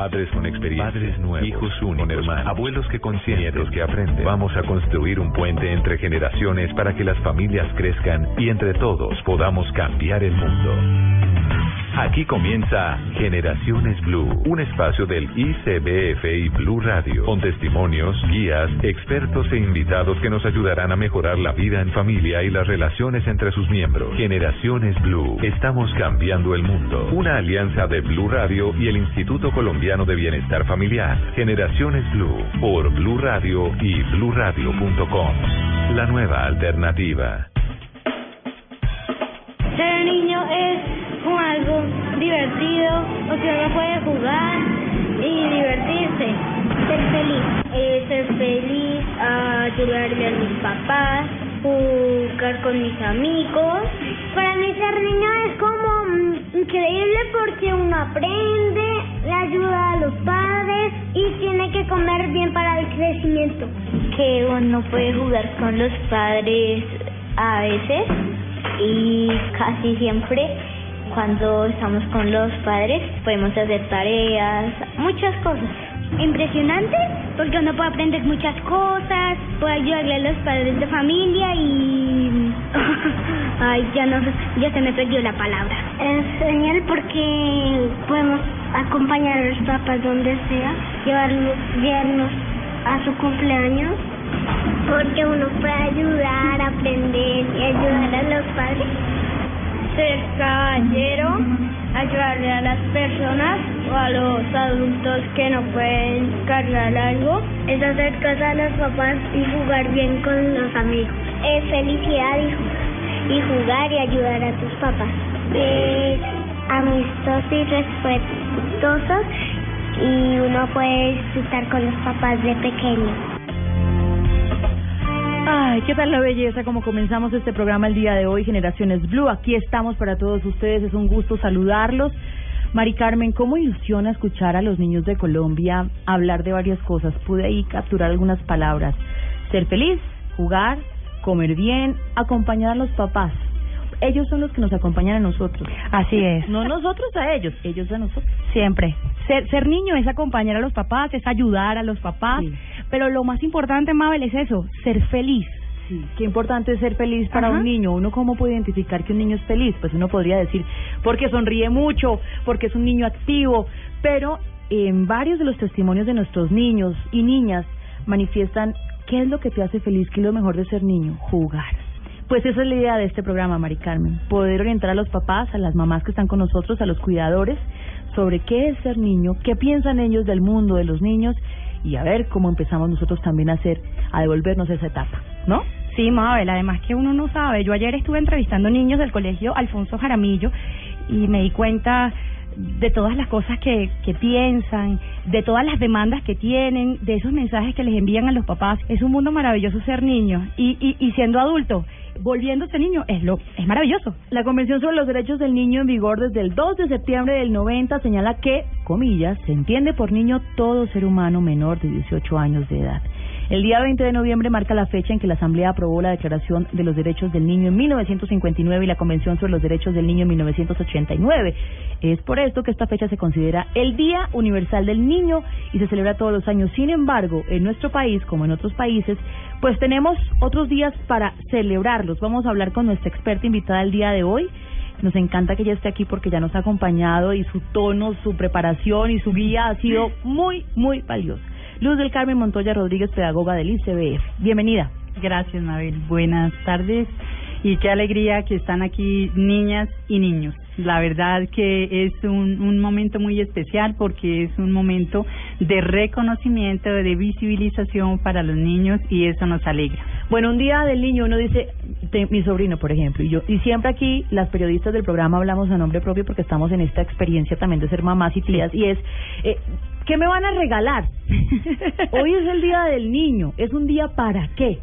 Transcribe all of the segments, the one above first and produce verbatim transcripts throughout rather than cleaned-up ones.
Padres con experiencia, padres nuevos, hijos únicos, hermanos, abuelos que consienten, nietos que aprenden. Vamos a construir un puente entre generaciones para que las familias crezcan y entre todos podamos cambiar el mundo. Aquí comienza Generaciones Blue, un espacio del I C B F y Blue Radio, con testimonios, guías, expertos e invitados que nos ayudarán a mejorar la vida en familia y las relaciones entre sus miembros. Generaciones Blue, estamos cambiando el mundo. Una alianza de Blue Radio y el Instituto Colombiano de Bienestar Familiar. Generaciones Blue, por Blue Radio y Blue Radio punto com. La nueva alternativa. Ser niño es como algo divertido, o sea, uno puede jugar y divertirse, ser feliz, eh, ser feliz, ayudarme a mis papás, jugar con mis amigos. Para mí ser niño es como mmm, increíble porque uno aprende, le ayuda a los padres y tiene que comer bien para el crecimiento. Que uno puede jugar con los padres a veces y casi siempre. Cuando estamos con los padres podemos hacer tareas, muchas cosas. Impresionante, porque uno puede aprender muchas cosas, puede ayudarle a los padres de familia y... Ay, ya no, ya se me perdió la palabra. Es genial porque podemos acompañar a los papás donde sea, llevarlos, llevarnos a su cumpleaños. Porque uno puede ayudar, aprender y ayudar a los padres. Ser caballero, ayudarle a las personas o a los adultos que no pueden cargar algo. Es hacer caso a los papás y jugar bien con los amigos. Es felicidad y, y jugar y ayudar a tus papás. Es amistoso y respetuoso y uno puede disfrutar con los papás de pequeño. Ay, qué tal la belleza, como comenzamos este programa el día de hoy, Generaciones Blue. Aquí estamos para todos ustedes, es un gusto saludarlos. Mari Carmen, ¿cómo ilusiona escuchar a los niños de Colombia hablar de varias cosas? Pude ahí capturar algunas palabras. Ser feliz, jugar, comer bien, acompañar a los papás. Ellos son los que nos acompañan a nosotros. Así es. No nosotros a ellos, ellos a nosotros. Siempre. Ser, ser niño es acompañar a los papás, es ayudar a los papás. Sí. Pero lo más importante, Mabel, es eso, ser feliz. Sí, qué importante es ser feliz para Ajá. un niño. ¿Uno cómo puede identificar que un niño es feliz? Pues uno podría decir, porque sonríe mucho, porque es un niño activo. Pero en varios de los testimonios de nuestros niños y niñas manifiestan, ¿qué es lo que te hace feliz? ¿Qué es lo mejor de ser niño? Jugar. Pues esa es la idea de este programa, Mari Carmen, poder orientar a los papás, a las mamás que están con nosotros, a los cuidadores, sobre qué es ser niño, qué piensan ellos del mundo, de los niños, y a ver cómo empezamos nosotros también a hacer, a devolvernos esa etapa, ¿no? Sí, Mabel, además que uno no sabe. Yo ayer estuve entrevistando niños del colegio Alfonso Jaramillo y me di cuenta de todas las cosas que, que piensan, de todas las demandas que tienen, de esos mensajes que les envían a los papás. Es un mundo maravilloso ser niño y, y, y siendo adulto, volviéndose niño, es lo es maravilloso. La Convención sobre los Derechos del Niño en vigor desde el dos de septiembre del noventa señala que, comillas, se entiende por niño todo ser humano menor de dieciocho años de edad. El día veinte de noviembre marca la fecha en que la Asamblea aprobó la Declaración de los Derechos del Niño en mil novecientos cincuenta y nueve y la Convención sobre los Derechos del Niño en mil novecientos ochenta y nueve. Es por esto que esta fecha se considera el Día Universal del Niño y se celebra todos los años. Sin embargo, en nuestro país, como en otros países, pues tenemos otros días para celebrarlos. Vamos a hablar con nuestra experta invitada el día de hoy. Nos encanta que ella esté aquí porque ya nos ha acompañado y su tono, su preparación y su guía ha sido muy, muy valiosa. Luz del Carmen Montoya Rodríguez, pedagoga del I C B F. Bienvenida. Gracias, Mabel. Buenas tardes. Y qué alegría que están aquí niñas y niños. La verdad que es un, un momento muy especial porque es un momento de reconocimiento, de visibilización para los niños y eso nos alegra. Bueno, un día del niño uno dice, te, mi sobrino, por ejemplo, y yo, y siempre aquí las periodistas del programa hablamos a nombre propio porque estamos en esta experiencia también de ser mamás y tías, sí. Y es Eh, ¿Qué me van a regalar? Hoy es el Día del Niño. ¿Es un día para qué?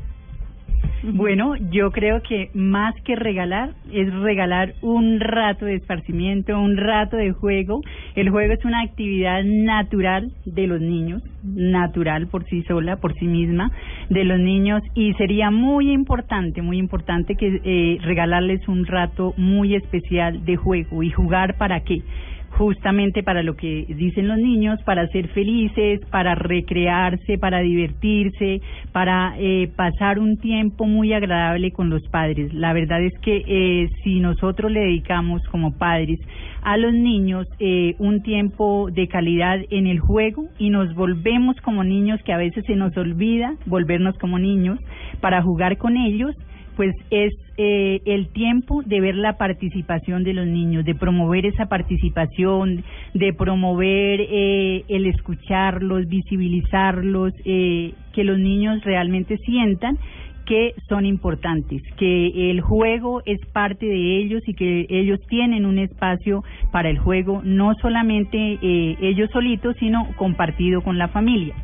Bueno, yo creo que más que regalar, es regalar un rato de esparcimiento, un rato de juego. El juego es una actividad natural de los niños, natural por sí sola, por sí misma, de los niños, y sería muy importante, muy importante que eh, regalarles un rato muy especial de juego. ¿Y jugar para qué? Justamente para lo que dicen los niños, para ser felices, para recrearse, para divertirse, para eh, pasar un tiempo muy agradable con los padres. La verdad es que eh, si nosotros le dedicamos como padres a los niños eh, un tiempo de calidad en el juego y nos volvemos como niños, que a veces se nos olvida volvernos como niños, para jugar con ellos, pues es eh, el tiempo de ver la participación de los niños, de promover esa participación, de promover eh, el escucharlos, visibilizarlos, eh, que los niños realmente sientan que son importantes, que el juego es parte de ellos y que ellos tienen un espacio para el juego, no solamente eh, ellos solitos, sino compartido con la familia.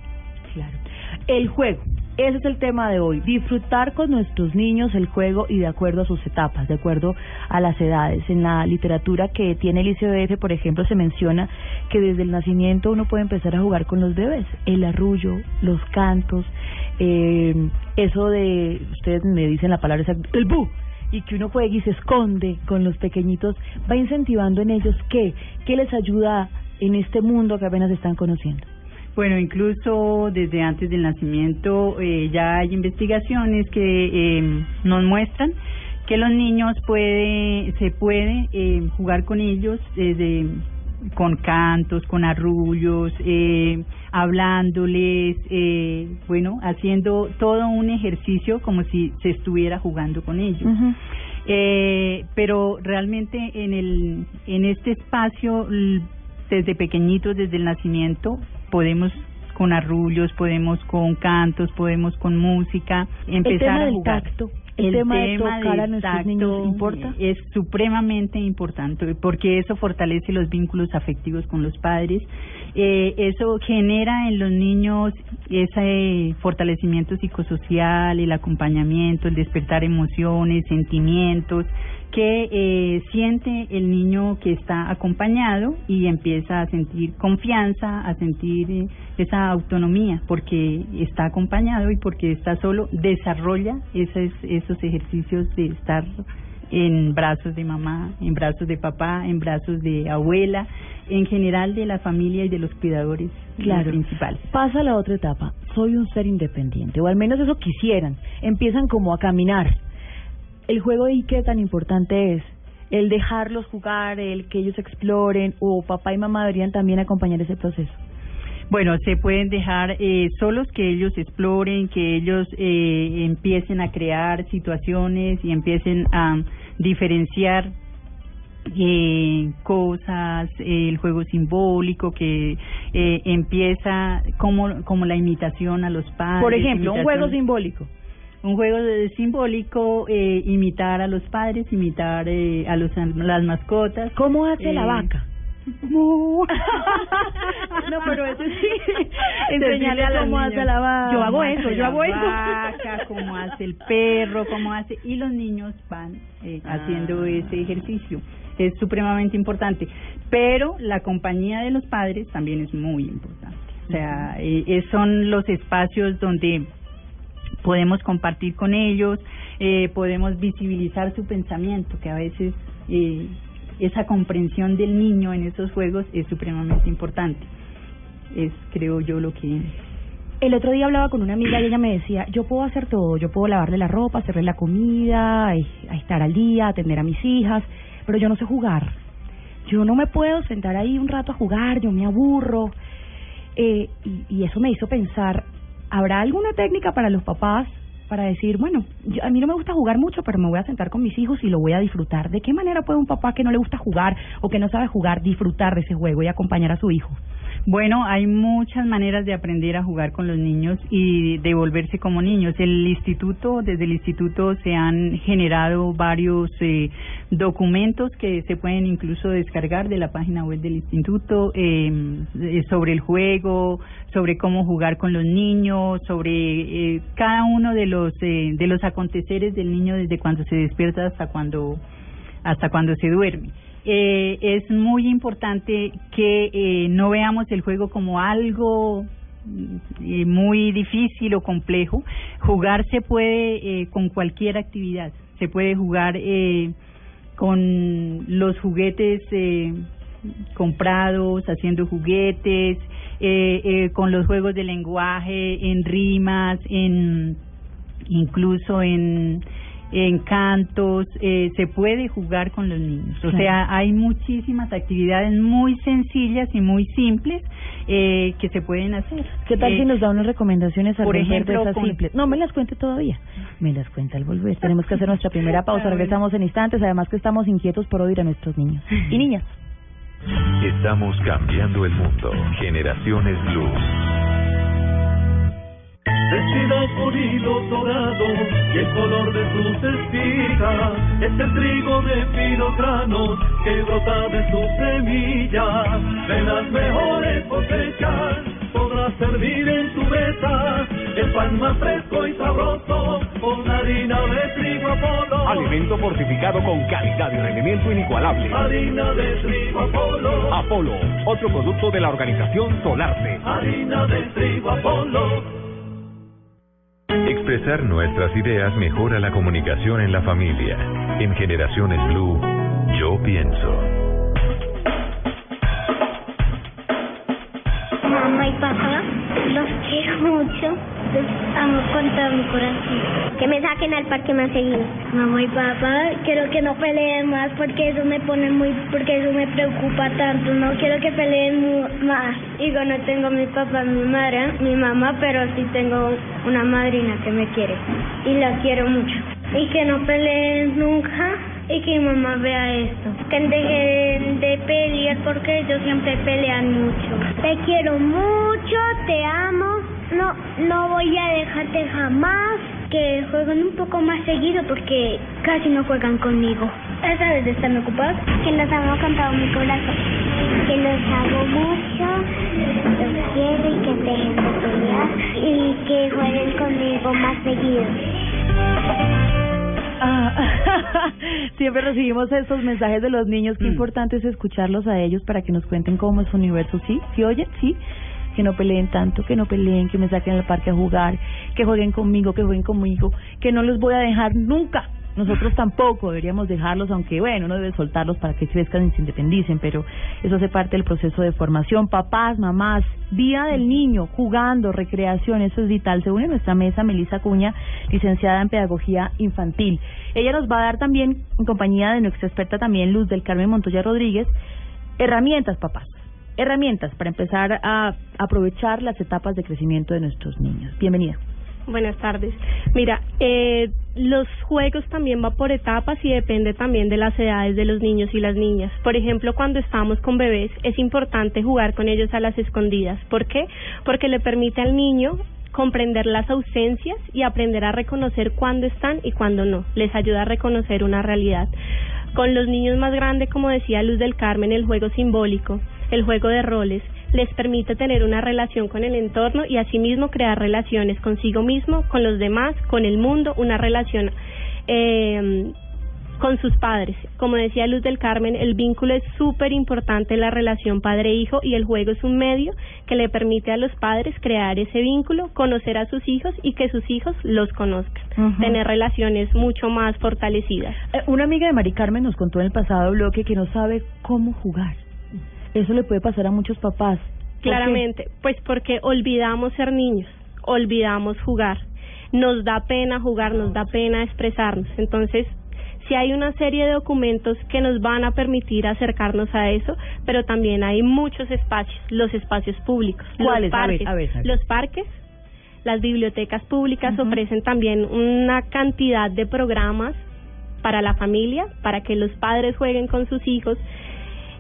Claro. El juego. Ese es el tema de hoy, disfrutar con nuestros niños el juego y de acuerdo a sus etapas, de acuerdo a las edades. En la literatura que tiene el I C B F, por ejemplo, se menciona que desde el nacimiento uno puede empezar a jugar con los bebés, el arrullo, los cantos, eh, eso de, ustedes me dicen la palabra exacta, el bu, y que uno juega y se esconde con los pequeñitos, va incentivando en ellos qué, qué les ayuda en este mundo que apenas están conociendo. Bueno, incluso desde antes del nacimiento eh, ya hay investigaciones que eh, nos muestran que los niños puede, se puede eh, jugar con ellos desde, con cantos, con arrullos, eh, hablándoles, eh, bueno, haciendo todo un ejercicio como si se estuviera jugando con ellos. Uh-huh. eh, pero realmente en el en este espacio, desde pequeñitos, desde el nacimiento, podemos con arrullos, podemos con cantos, podemos con música empezar a jugar. El tema del tacto, el, el tema, tema de tocar a nuestros niños, ¿importa? Es supremamente importante porque eso fortalece los vínculos afectivos con los padres. Eh, eso genera en los niños ese fortalecimiento psicosocial, el acompañamiento, el despertar emociones, sentimientos que eh, siente el niño que está acompañado y empieza a sentir confianza, a sentir eh, esa autonomía, porque está acompañado y porque está solo, desarrolla esos, esos ejercicios de estar en brazos de mamá, en brazos de papá, en brazos de abuela, en general de la familia y de los cuidadores. Claro. Principales. Pasa a la otra etapa, soy un ser independiente, o al menos eso quisieran, empiezan como a caminar. El juego ahí, ¿qué tan importante es? El dejarlos jugar, el que ellos exploren, o papá y mamá deberían también acompañar ese proceso. Bueno, se pueden dejar eh, solos, que ellos exploren, que ellos eh, empiecen a crear situaciones y empiecen a diferenciar Eh, cosas, eh, el juego simbólico que eh, empieza como, como la imitación a los padres. Por ejemplo, un juego simbólico. Un juego de, simbólico, eh, imitar a los padres, imitar eh, a los a las mascotas. ¿Cómo hace eh, la vaca? No, no, pero eso sí, enseñarle a cómo hace la vaca. Yo hago eso, yo hago eso. Vaca, cómo hace el perro, cómo hace, y los niños van eh, ah. haciendo ese ejercicio. Es supremamente importante, pero la compañía de los padres también es muy importante. O sea, eh, son los espacios donde podemos compartir con ellos, eh, podemos visibilizar su pensamiento, que a veces eh, esa comprensión del niño en esos juegos es supremamente importante. Es, creo yo, lo que... El otro día hablaba con una amiga y ella me decía, yo puedo hacer todo, yo puedo lavarle la ropa, hacerle la comida, estar al día, atender a mis hijas, pero yo no sé jugar, yo no me puedo sentar ahí un rato a jugar, yo me aburro, eh, y, y eso me hizo pensar, ¿habrá alguna técnica para los papás para decir, bueno, yo, a mí no me gusta jugar mucho, pero me voy a sentar con mis hijos y lo voy a disfrutar? ¿De qué manera puede un papá que no le gusta jugar o que no sabe jugar disfrutar de ese juego y acompañar a su hijo? Bueno, hay muchas maneras de aprender a jugar con los niños y de volverse como niños. El instituto, desde el instituto se han generado varios eh, documentos que se pueden incluso descargar de la página web del instituto eh, sobre el juego, sobre cómo jugar con los niños, sobre eh, cada uno de los eh, de los aconteceres del niño desde cuando se despierta hasta cuando hasta cuando se duerme. Eh, es muy importante que eh, no veamos el juego como algo eh, muy difícil o complejo. Jugar se puede eh, con cualquier actividad. Se puede jugar eh, con los juguetes eh, comprados, haciendo juguetes, eh, eh, con los juegos de lenguaje, en rimas, en incluso en... en cantos, eh, se puede jugar con los niños. O sea, hay muchísimas actividades muy sencillas y muy simples eh, que se pueden hacer. ¿Qué tal eh, si nos da unas recomendaciones al volver de esas simples? No, me las cuente todavía. Me las cuenta al volver. Tenemos que hacer nuestra primera pausa. Regresamos en instantes. Además que estamos inquietos por oír a nuestros niños y niñas. Estamos cambiando el mundo. Generaciones Blue. Vestidos con hilos dorados y el color de sus espigas es el trigo de finos granos que brota de sus semillas. De las mejores cosechas podrás servir en tu mesa el pan más fresco y sabroso con harina de trigo Apolo. Alimento fortificado con calidad y rendimiento inigualable. Harina de trigo Apolo. Apolo, otro producto de la organización Solarte. Harina de trigo Apolo. Expresar nuestras ideas mejora la comunicación en la familia. En Generaciones Blue, yo pienso. Mamá y papá, los quiero mucho. Los amo con todo mi corazón. Que me saquen al parque más seguido. Mamá y papá, quiero que no peleen más porque eso me pone muy, porque eso me preocupa tanto. No quiero que peleen más. Digo, no tengo a mi papá, mi madre, mi mamá, pero sí tengo una madrina que me quiere y la quiero mucho. Y que no peleen nunca y que mi mamá vea esto. Que dejen de pelear porque ellos siempre pelean mucho. Te quiero mucho, te amo. No, no voy a dejarte jamás. Que jueguen un poco más seguido porque casi no juegan conmigo. A veces están ocupados. Que los amo con todo mi corazón. Que los amo mucho, los quiero y que dejen de pelear y que jueguen conmigo más seguido. Ah, siempre recibimos estos mensajes de los niños. Qué mm. importante es escucharlos a ellos para que nos cuenten cómo es su universo. Sí, sí, oye, sí. Que no peleen tanto, que no peleen, que me saquen al parque a jugar, que jueguen conmigo, que jueguen conmigo, que no los voy a dejar nunca. Nosotros tampoco deberíamos dejarlos, aunque bueno, uno debe soltarlos para que crezcan y se independicen, pero eso hace parte del proceso de formación. Papás, mamás, Día del Niño, jugando, recreación, eso es vital. Se une a nuestra mesa Melissa Acuña, licenciada en Pedagogía Infantil. Ella nos va a dar también, en compañía de nuestra experta también, Luz del Carmen Montoya Rodríguez, herramientas, papás. Herramientas para empezar a aprovechar las etapas de crecimiento de nuestros niños. Bienvenida. Buenas tardes. Mira, eh, los juegos también va por etapas y depende también de las edades de los niños y las niñas. Por ejemplo, cuando estamos con bebés es importante jugar con ellos a las escondidas. ¿Por qué? Porque le permite al niño comprender las ausencias y aprender a reconocer cuándo están y cuándo no. Les ayuda a reconocer una realidad. Con los niños más grandes, como decía Luz del Carmen, el juego simbólico, el juego de roles, les permite tener una relación con el entorno y asimismo crear relaciones consigo mismo, con los demás, con el mundo, una relación eh, con sus padres. Como decía Luz del Carmen, el vínculo es súper importante en la relación padre-hijo y el juego es un medio que le permite a los padres crear ese vínculo, conocer a sus hijos y que sus hijos los conozcan, uh-huh. tener relaciones mucho más fortalecidas. Eh, una amiga de Mari Carmen nos contó en el pasado bloque que no sabe cómo jugar. Eso le puede pasar a muchos papás. Claramente, pues porque olvidamos ser niños, olvidamos jugar, nos da pena jugar, nos da pena expresarnos. Entonces, sí hay una serie de documentos que nos van a permitir acercarnos a eso, pero también hay muchos espacios, los espacios públicos, ¿cuáles? Los parques, a ver, a ver, a ver. Los parques, las bibliotecas públicas uh-huh. ofrecen también una cantidad de programas para la familia, para que los padres jueguen con sus hijos.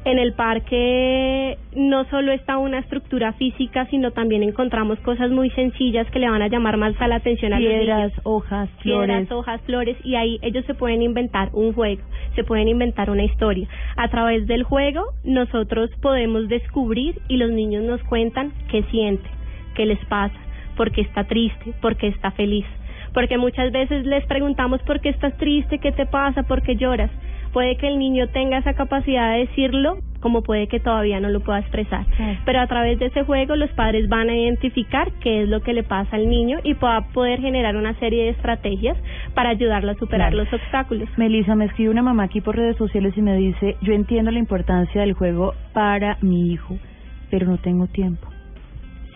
En el parque no solo está una estructura física, sino también encontramos cosas muy sencillas que le van a llamar más a la atención a los niños. Piedras, hojas, flores. Piedras, hojas, flores, y ahí ellos se pueden inventar un juego, se pueden inventar una historia. A través del juego nosotros podemos descubrir y los niños nos cuentan qué sienten, qué les pasa, por qué está triste, por qué está feliz. Porque muchas veces les preguntamos por qué estás triste, qué te pasa, por qué lloras. Puede que el niño tenga esa capacidad de decirlo, como puede que todavía no lo pueda expresar. Sí. Pero a través de ese juego los padres van a identificar qué es lo que le pasa al niño y va a poder generar una serie de estrategias para ayudarlo a superar claro. los obstáculos. Melissa, me escribe una mamá aquí por redes sociales y me dice, yo entiendo la importancia del juego para mi hijo, pero no tengo tiempo.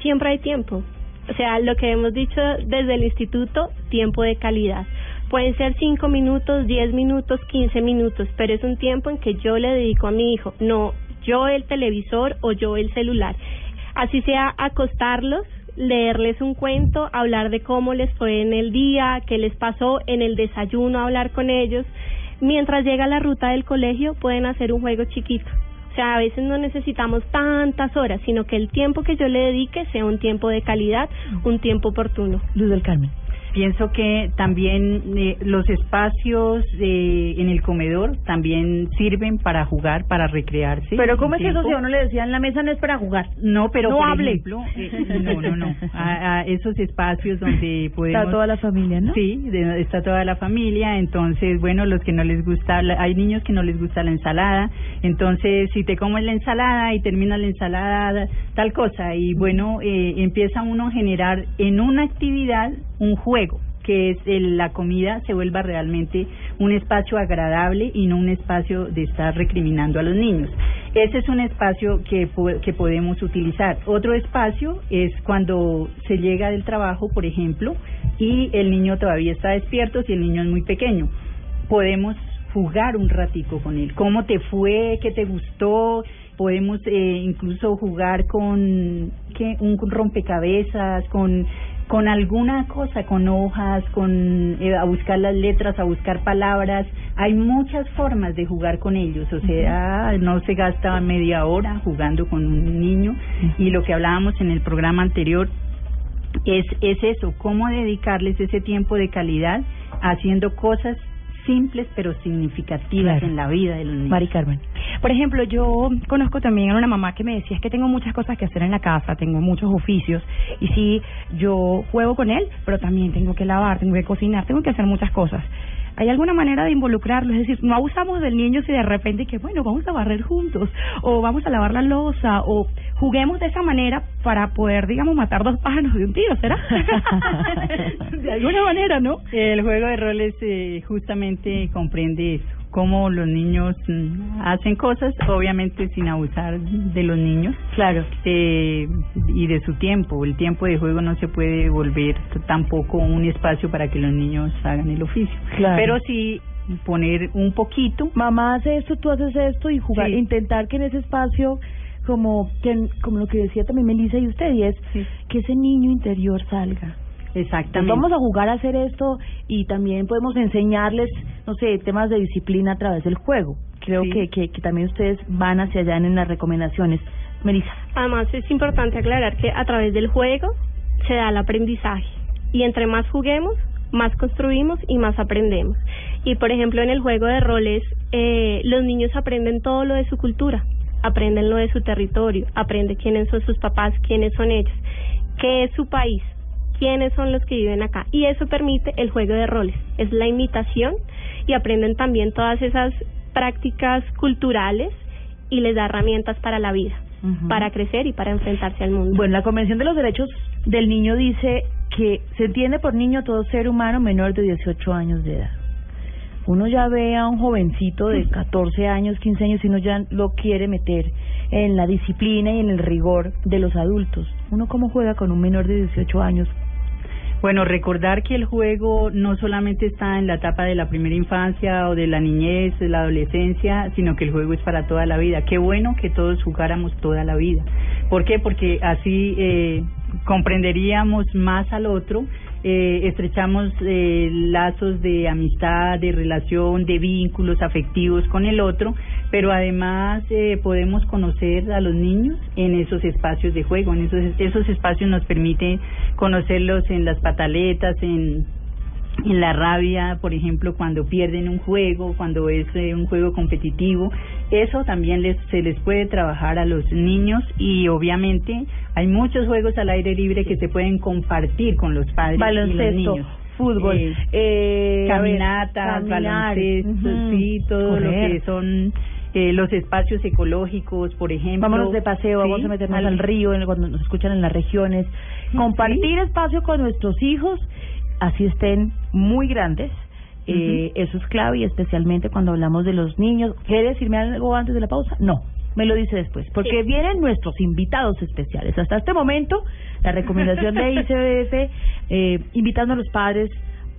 Siempre hay tiempo. O sea, lo que hemos dicho desde el instituto, tiempo de calidad. Pueden ser cinco minutos, diez minutos, quince minutos, pero es un tiempo en que yo le dedico a mi hijo, no yo el televisor o yo el celular. Así sea acostarlos, leerles un cuento, hablar de cómo les fue en el día, qué les pasó, en el desayuno hablar con ellos. Mientras llega la ruta del colegio pueden hacer un juego chiquito. O sea, a veces no necesitamos tantas horas, sino que el tiempo que yo le dedique sea un tiempo de calidad, un tiempo oportuno. Luz del Carmen. Pienso que también eh, los espacios eh, en el comedor también sirven para jugar, para recrearse. Pero ¿cómo es que eso si a uno le decían la mesa no es para jugar? No, pero no por hable. Ejemplo, eh, no, no, no. A, a esos espacios donde podemos... Está toda la familia, ¿no? Sí, de, está toda la familia. Entonces, bueno, los que no les gusta, la, hay niños que no les gusta la ensalada. Entonces, si te comes la ensalada y termina la ensalada, tal cosa. Y bueno, eh, empieza uno a generar en una actividad un juego, que es el, la comida se vuelva realmente un espacio agradable y no un espacio de estar recriminando a los niños. Ese es un espacio que, que podemos utilizar. Otro espacio es cuando se llega del trabajo, por ejemplo, y el niño todavía está despierto, si el niño es muy pequeño. Podemos jugar un ratico con él. ¿Cómo te fue? ¿Qué te gustó? Podemos eh, incluso jugar con ¿qué? un rompecabezas, con... con alguna cosa, con hojas, con eh, a buscar las letras, a buscar palabras. Hay muchas formas de jugar con ellos, o sea, uh-huh. no se gasta media hora jugando con un niño. Uh-huh. Y lo que hablábamos en el programa anterior es, es eso, cómo dedicarles ese tiempo de calidad haciendo cosas simples pero significativas claro. en la vida de los niños. Mari Carmen. Por ejemplo, yo conozco también a una mamá que me decía, es que tengo muchas cosas que hacer en la casa, tengo muchos oficios, y sí, yo juego con él, pero también tengo que lavar, tengo que cocinar, tengo que hacer muchas cosas. ¿Hay alguna manera de involucrarlo? Es decir, no abusamos del niño si de repente que, bueno, vamos a barrer juntos, o vamos a lavar la loza, o juguemos de esa manera para poder, digamos, matar dos pájaros de un tiro, ¿será? De alguna manera, ¿no? El juego de roles eh, justamente comprende eso, cómo los niños hacen cosas, obviamente sin abusar de los niños, claro, eh, y de su tiempo. El tiempo de juego no se puede volver tampoco un espacio para que los niños hagan el oficio, claro. Pero sí poner un poquito, mamá hace esto, tú haces esto, y jugar, sí. intentar que en ese espacio, como que, como lo que decía también Melissa y usted, y es sí. que ese niño interior salga. Exactamente. Vamos a jugar a hacer esto y también podemos enseñarles, no sé, temas de disciplina a través del juego. Creo sí. que, que, que también ustedes van hacia allá en las recomendaciones. Melissa. Además es importante aclarar que a través del juego se da el aprendizaje y entre más juguemos, más construimos y más aprendemos. Y por ejemplo en el juego de roles eh, los niños aprenden todo lo de su cultura, aprenden lo de su territorio, aprenden quiénes son sus papás, quiénes son ellos, qué es su país, quiénes son los que viven acá, y eso permite el juego de roles, es la imitación, y aprenden también todas esas prácticas culturales y les da herramientas para la vida, uh-huh. para crecer y para enfrentarse al mundo. Bueno, la Convención de los Derechos del Niño dice que se entiende por niño todo ser humano menor de dieciocho años de edad. Uno ya ve a un jovencito de catorce años, quince años, y uno ya lo quiere meter en la disciplina y en el rigor de los adultos. ¿Uno cómo juega con un menor de dieciocho años? Bueno, recordar que el juego no solamente está en la etapa de la primera infancia o de la niñez, de la adolescencia, sino que el juego es para toda la vida. Qué bueno que todos jugáramos toda la vida. ¿Por qué? Porque así eh, comprenderíamos más al otro eh, estrechamos eh, lazos de amistad, de relación, de vínculos afectivos con el otro, pero además eh, podemos conocer a los niños en esos espacios de juego, en esos, esos espacios nos permite conocerlos en las pataletas, en... en la rabia, por ejemplo, cuando pierden un juego, cuando es eh, un juego competitivo. Eso también les, se les puede trabajar a los niños, y obviamente hay muchos juegos al aire libre que se pueden compartir con los padres y los niños. Fútbol, eh, eh, caminatas, ver, baloncesto, uh-huh. sí, todo correr. Lo que son eh, los espacios ecológicos, por ejemplo. Vámonos de paseo, ¿sí? Vamos a meternos al, al río en el, cuando nos escuchan en las regiones. Compartir ¿sí? espacio con nuestros hijos, así estén muy grandes, uh-huh. eh, eso es clave, y especialmente cuando hablamos de los niños. ¿Quiere decirme algo antes de la pausa? No, me lo dice después, porque sí. vienen nuestros invitados especiales. Hasta este momento, la recomendación de I C B F, eh, invitando a los padres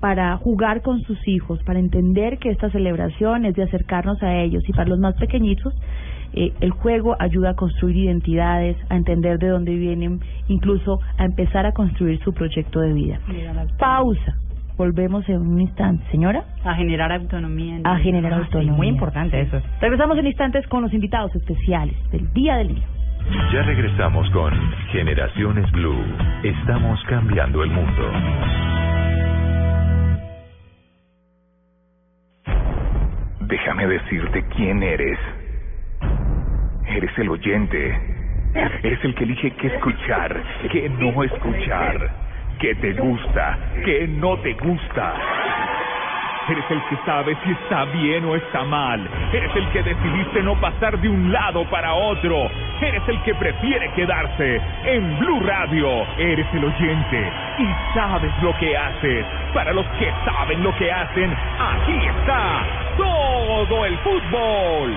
para jugar con sus hijos, para entender que esta celebración es de acercarnos a ellos, y para los más pequeñitos, Eh, el juego ayuda a construir identidades, a entender de dónde vienen, incluso a empezar a construir su proyecto de vida. Pausa. Volvemos en un instante. Señora. A generar autonomía. A generar autonomía. Muy importante eso. Regresamos en instantes con los invitados especiales del Día del Niño. Ya regresamos con Generaciones Blue. Estamos cambiando el mundo. Déjame decirte quién eres. Eres el oyente, eres el que elige qué escuchar, qué no escuchar, qué te gusta, qué no te gusta. Eres el que sabe si está bien o está mal, eres el que decidiste no pasar de un lado para otro, eres el que prefiere quedarse en Blue Radio. Eres el oyente y sabes lo que haces. Para los que saben lo que hacen, aquí está todo el fútbol.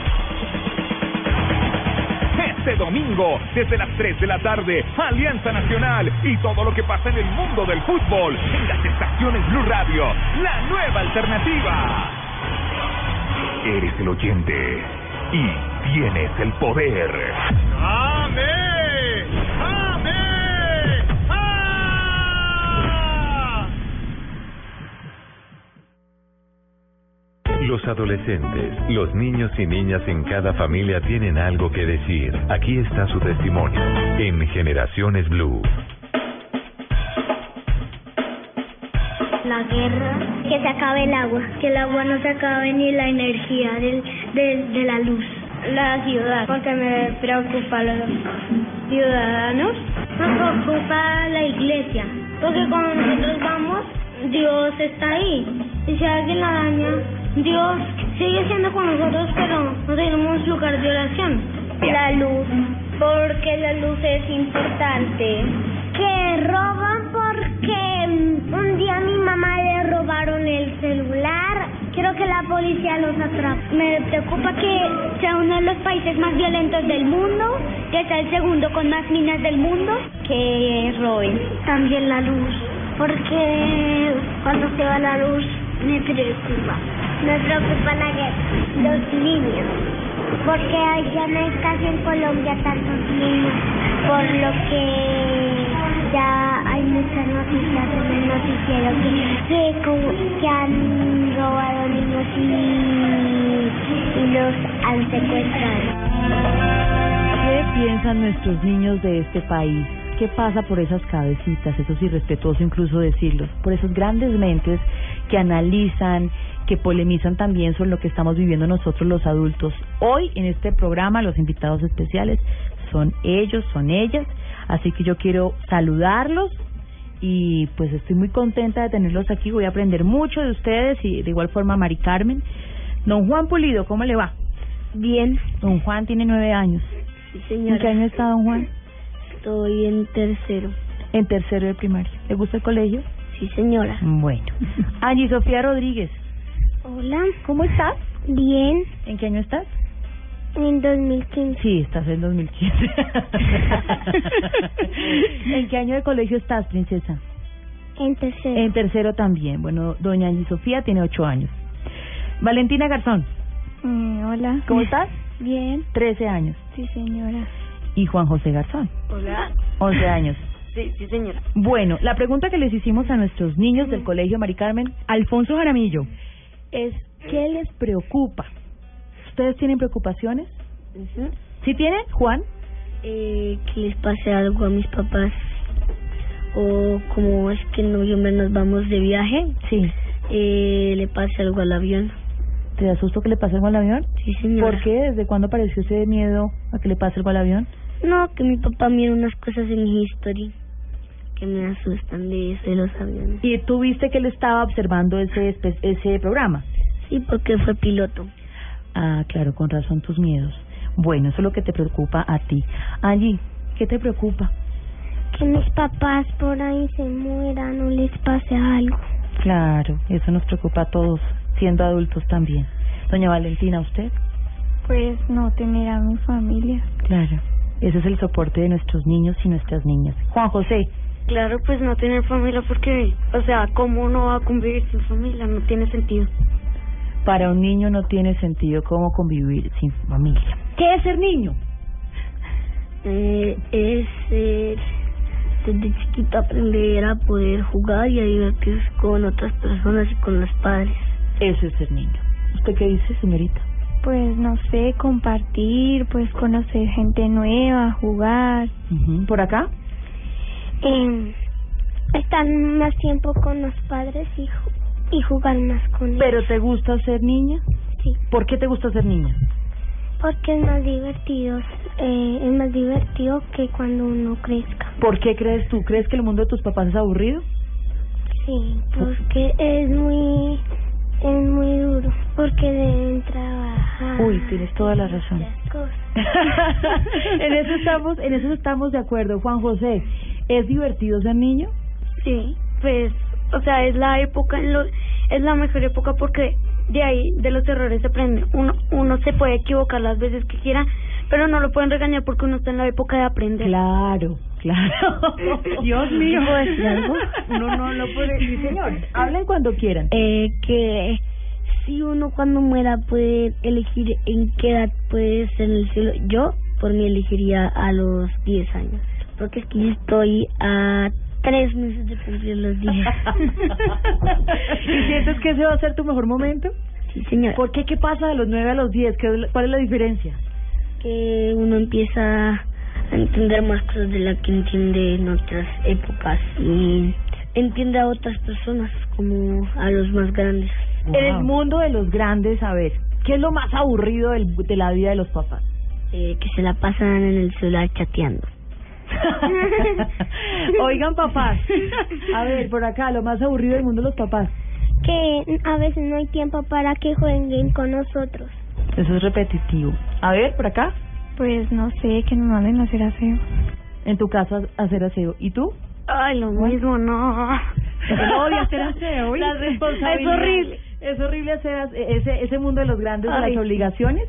Este domingo, desde las tres de la tarde, Alianza Nacional y todo lo que pasa en el mundo del fútbol en las estaciones Blue Radio, la nueva alternativa. Eres el oyente y tienes el poder. ¡Amén! ¡Amén! ¡Ah! Los adolescentes, los niños y niñas en cada familia tienen algo que decir. Aquí está su testimonio en Generaciones Blue. La guerra, que se acabe el agua, que el agua no se acabe ni la energía del, de, de la luz. La ciudad, porque me preocupa los ciudadanos. Nos preocupa la iglesia, porque cuando nosotros vamos, Dios está ahí. Y si alguien la daña, Dios sigue siendo con nosotros, pero no tenemos lugar de oración. La luz, porque la luz es importante. Que roban porque un día a mi mamá le robaron el celular. Quiero que la policía los atrape. Me preocupa que sea uno de los países más violentos del mundo, que sea el segundo con más minas del mundo. Que roben también la luz, porque cuando se va la luz me preocupa. Me preocupa la guerra, los niños, porque ya no hay casi en Colombia tantos niños, por lo que ya hay muchas noticias en el noticiero que, que, que han robado niños y, y los han secuestrado. ¿Qué piensan nuestros niños de este país? ¿Qué pasa por esas cabecitas? Eso es irrespetuoso incluso decirlo. Por esas grandes mentes que analizan, que polemizan también sobre lo que estamos viviendo nosotros los adultos. Hoy en este programa los invitados especiales son ellos, son ellas, así que yo quiero saludarlos y pues estoy muy contenta de tenerlos aquí. Voy a aprender mucho de ustedes, y de igual forma Mari Carmen. Don Juan Pulido, ¿cómo le va? Bien. Don Juan tiene nueve años. Sí, señora. ¿En qué año está don Juan? Estoy en tercero. En tercero de primaria. ¿Le gusta el colegio? Sí, señora. Bueno. Angie Sofía Rodríguez. Hola. ¿Cómo estás? Bien. ¿En qué año estás? En dos mil quince. Sí, estás en dos mil quince. ¿En qué año de colegio estás, princesa? En tercero. En tercero también. Bueno, doña Angie Sofía tiene ocho años. Valentina Garzón. Mm, hola. ¿Cómo estás? Bien. trece años. Sí, señora. Y Juan José Garzón. Hola. once años. Sí, sí, señora. Bueno, la pregunta que les hicimos a nuestros niños del colegio, Mari Carmen, Alfonso Jaramillo, es ¿qué les preocupa? ¿Ustedes tienen preocupaciones? Uh-huh. ¿Sí tienen, Juan? Eh, que les pase algo a mis papás, o como es que en noviembre nos vamos de viaje, sí, eh, le pase algo al avión. ¿Te da susto que le pase algo al avión? Sí, señora. ¿Por qué? ¿Desde cuándo apareció ese miedo a que le pase algo al avión? No, que mi papá mira unas cosas en History que me asustan de eso de los aviones. ¿Y tú viste que él estaba observando ese ese programa? Sí, porque fue piloto. Ah, claro, con razón tus miedos. Bueno, eso es lo que te preocupa a ti. Allí, ¿qué te preocupa? Que mis papás por ahí se mueran o les pase algo. Claro, eso nos preocupa a todos, siendo adultos también. Doña Valentina, ¿usted? Pues no tener a mi familia. Claro, ese es el soporte de nuestros niños y nuestras niñas. Juan José. Claro, pues no tener familia porque, o sea, ¿cómo uno va a convivir sin familia? No tiene sentido. Para un niño no tiene sentido cómo convivir sin familia. ¿Qué es ser niño? Eh, es eh, desde chiquito aprender a poder jugar y a divertirse con otras personas y con los padres. Eso es ser niño. ¿Usted qué dice, señorita? Pues no sé, compartir, pues conocer gente nueva, jugar. Uh-huh. ¿Por acá? Eh, estar más tiempo con los padres y, y jugar más con ellos. ¿Pero te gusta ser niña? Sí. ¿Por qué te gusta ser niña? Porque es más divertido, eh, es más divertido que cuando uno crezca. ¿Por qué crees tú? ¿Crees que el mundo de tus papás es aburrido? Sí, porque es muy, es muy duro, porque deben trabajar. Uy, tienes toda la razón. En eso estamos, en eso estamos de acuerdo, Juan José. ¿Es divertido ser niño? Sí, pues, o sea, es la época, en lo, es la mejor época porque de ahí, de los errores se aprende. Uno, uno se puede equivocar las veces que quiera, pero no lo pueden regañar porque uno está en la época de aprender. Claro, claro. Dios mío. ¿Puedo decir algo? No, no, no puede. Sí, señor. Hablen cuando quieran. Eh, que si uno cuando muera puede elegir en qué edad puede ser en el cielo. Yo, por mí, elegiría a los diez años. Porque es que yo estoy a tres meses de cumplir los días. ¿Y sientes que ese va a ser tu mejor momento? Sí, señora. ¿Por qué? ¿Qué pasa de los nueve a los diez? ¿Cuál es la diferencia? Que uno empieza a entender más cosas de las que entiende en otras épocas y entiende a otras personas, como a los más grandes. Wow. En el mundo de los grandes, a ver, ¿qué es lo más aburrido del, de la vida de los papás? Eh, que se la pasan en el celular chateando. Oigan, papás, a ver, por acá, lo más aburrido del mundo de los papás. Que a veces no hay tiempo para que jueguen con nosotros. Eso es repetitivo. A ver, por acá. Pues no sé, que nos manden a hacer aseo. En tu casa, hacer aseo. ¿Y tú? Ay, lo mismo, no. No odio hacer aseo. Las responsabilidades. Es horrible. Es horrible hacer ese, ese mundo de los grandes, de las obligaciones.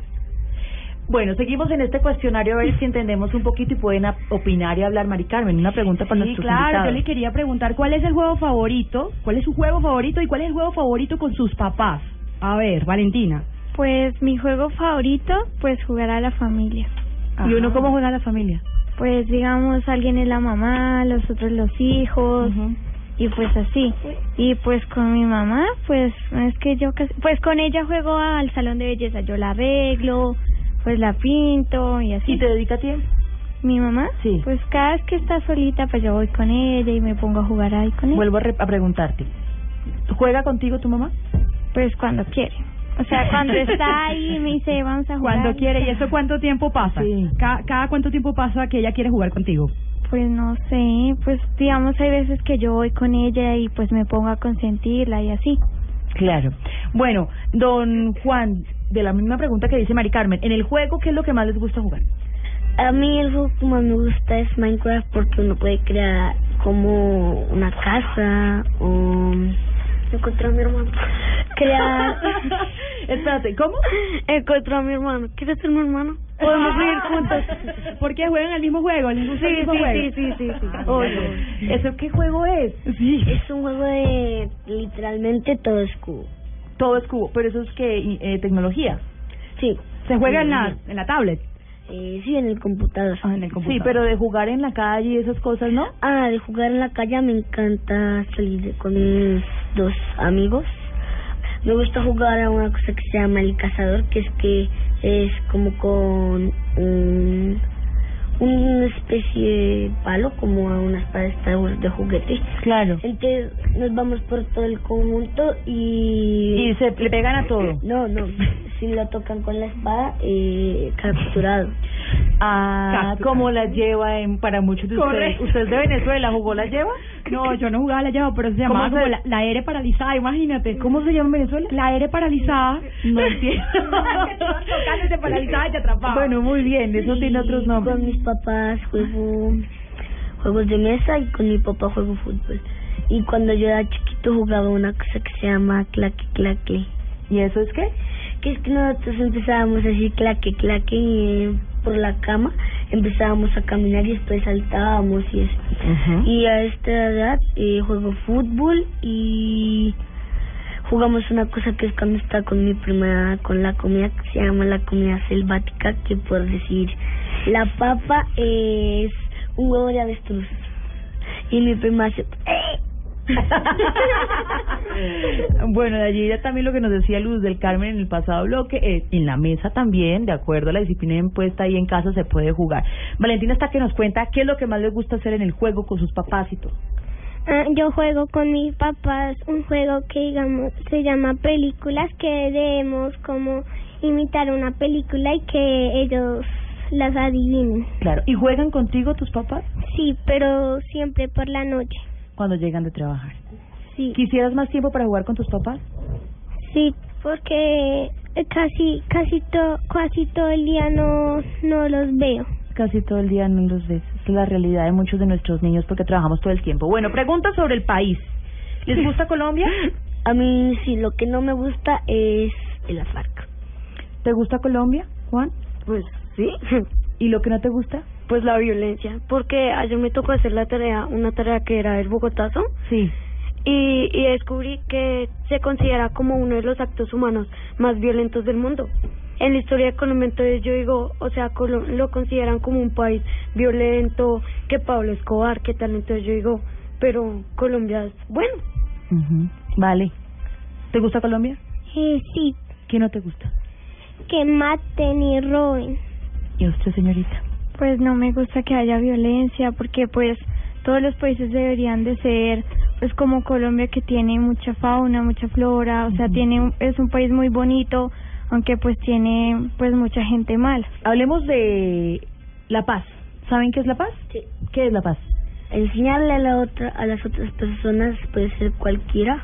Bueno, seguimos en este cuestionario a ver si entendemos un poquito y pueden opinar y hablar. Mari Carmen, una pregunta para nuestros invitados. Sí, claro, yo le quería preguntar cuál es el juego favorito, cuál es su juego favorito y cuál es el juego favorito con sus papás. A ver, Valentina. Pues mi juego favorito, pues jugar a la familia. Ajá. ¿Y uno cómo juega a la familia? Pues digamos, alguien es la mamá, los otros los hijos. Uh-huh. Y pues así. Y pues con mi mamá, pues es que yo casi... Pues con ella juego al salón de belleza, yo la arreglo... Pues la pinto y así. ¿Y te dedica tiempo? ¿Mi mamá? Sí. Pues cada vez que está solita, pues yo voy con ella y me pongo a jugar ahí con ella. Vuelvo a, re- a preguntarte, ¿juega contigo tu mamá? Pues cuando quiere. O sea, cuando está ahí me dice, vamos a jugar. Cuando quiere. ¿Y eso cuánto tiempo pasa? Sí. ¿Cada, cada cuánto tiempo pasa que ella quiere jugar contigo? Pues no sé, pues digamos hay veces que yo voy con ella y pues me pongo a consentirla y así. Claro. Bueno, don Juan, de la misma pregunta que dice Mari Carmen, en el juego, ¿qué es lo que más les gusta jugar? A mí el juego que más me gusta es Minecraft, porque uno puede crear como una casa o... Encontré a mi hermano. Crear... Espérate, ¿cómo? Encontré a mi hermano. ¿Quieres ser mi hermano? Podemos vivir juntos. ¿Por qué juegan el mismo juego? ¿Les gusta sí, el mismo sí, juego? Sí, sí, sí, sí. Oye, ¿eso qué juego es? Sí. Es un juego de... Literalmente todo es cubo. Todo es cubo, pero eso es que eh, tecnología. Sí. ¿Se juega en la, en la tablet? Eh, sí, en el computador. Ah, en el computador. Sí, pero de jugar en la calle y esas cosas, ¿no? Ah, de jugar en la calle me encanta salir con mis dos amigos. Me gusta jugar a una cosa que se llama el cazador, que es que es como con un, una especie de palo, como a una espada de juguete. Claro. Entonces nos vamos por todo el conjunto y... ¿Y se le pegan a todo? No, no. Si lo tocan con la espada, eh, capturado. Ah, como la lleva en, para muchos de ustedes. ¿Usted es de Venezuela? ¿Jugó la lleva? No, yo no jugaba la lleva, pero se llamaba como la, la R paralizada, imagínate. ¿Cómo se llama en Venezuela? La R paralizada. No entiendo. Tocando, te paralizaba y te atrapaba. Bueno, muy bien, eso sí, tiene otros nombres. Con mis papás juego juegos de mesa y con mi papá juego fútbol. Y cuando yo era chiquito jugaba una cosa que se llama claque, claque. ¿Y eso es qué? Que es que nosotros empezábamos así claque, claque y... Eh, por la cama, empezábamos a caminar y después saltábamos y eso. Uh-huh. Y a esta edad eh, juego fútbol y jugamos una cosa que es cuando está con mi prima, con la comida que se llama la comida selvática, que por decir, la papa es un huevo de avestruz. Y mi prima hace... ¡Eh! Bueno, de allí ya también lo que nos decía Luz del Carmen en el pasado bloque, es, en la mesa también, de acuerdo a la disciplina impuesta ahí en casa, se puede jugar. Valentina está que nos cuenta qué es lo que más les gusta hacer en el juego con sus papás y todo. Ah, yo juego con mis papás un juego que digamos se llama películas, que debemos como imitar una película y que ellos las adivinen. Claro, ¿y juegan contigo tus papás? Sí, pero siempre por la noche. Cuando llegan de trabajar. Sí. ¿Quisieras más tiempo para jugar con tus papás? Sí, porque casi casi to, casi todo el día no no los veo. Casi todo el día no los ves. Es la realidad de muchos de nuestros niños porque trabajamos todo el tiempo. Bueno, pregunta sobre el país. ¿Les gusta Colombia? A mí sí, lo que no me gusta es el afán. ¿Te gusta Colombia, Juan? Pues sí. ¿Y lo que no te gusta? Pues la violencia, porque ayer me tocó hacer la tarea, una tarea que era el bogotazo. Sí. Y, y descubrí que se considera como uno de los actos humanos más violentos del mundo. En la historia de Colombia, entonces yo digo, o sea, Colom- lo consideran como un país violento, que Pablo Escobar, que tal, entonces yo digo, pero Colombia es bueno. Uh-huh. Vale. ¿Te gusta Colombia? Eh, sí. ¿Qué no te gusta? Que maten y roben. ¿Y usted, señorita? Pues no me gusta que haya violencia porque pues todos los países deberían de ser pues como Colombia, que tiene mucha fauna, mucha flora, o sea, uh-huh. tiene es un país muy bonito, aunque pues tiene pues mucha gente mala. Hablemos de la paz. ¿Saben qué es la paz? Sí. ¿Qué es la paz? Enseñarle a la otra a las otras personas, puede ser cualquiera,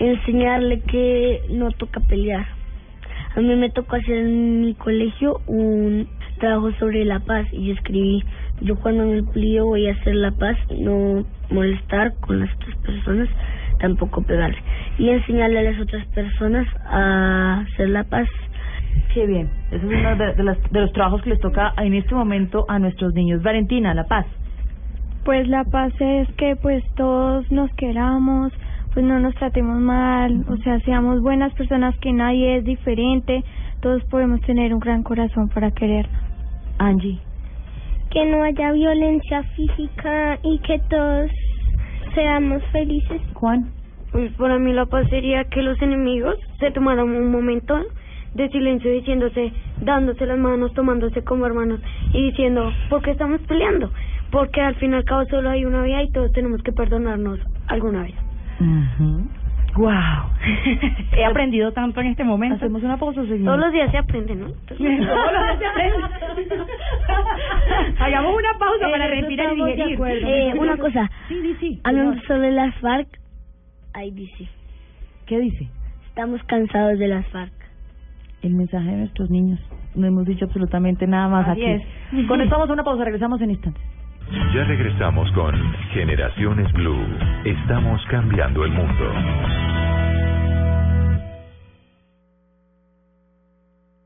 enseñarle que no toca pelear. A mí me tocó hacer en mi colegio un trabajo sobre la paz y yo escribí, yo cuando me amplío voy a hacer la paz, no molestar con las otras personas, tampoco pegarle, y enseñarle a las otras personas a hacer la paz. Qué bien, ese es uno de, de, las, de los trabajos que les toca en este momento a nuestros niños. Valentina, la paz. Pues la paz es que pues todos nos queramos, pues no nos tratemos mal, o sea, seamos buenas personas, que nadie es diferente, todos podemos tener un gran corazón para querernos. Angie. Que no haya violencia física y que todos seamos felices. Juan. Pues para mí la paz sería que los enemigos se tomaran un momento de silencio diciéndose, dándose las manos, tomándose como hermanos y diciendo, ¿por qué estamos peleando? Porque al fin y al cabo solo hay una vida y todos tenemos que perdonarnos alguna vez. Uh-huh. Wow, he aprendido tanto en este momento. Hacemos una pausa, señor. Todos los días se aprende, ¿no? Todos los días se aprende. Hagamos una pausa eh, para respirar y digerir. Eh, una cosa. Sí, sí, sí. Hablando sobre las FARC, ahí dice. ¿Qué dice? Estamos cansados de las FARC. El mensaje de nuestros niños. No hemos dicho absolutamente nada más aquí. Así es. Conectamos a una pausa, regresamos en instantes. Ya regresamos con Generaciones Blue. Estamos cambiando el mundo.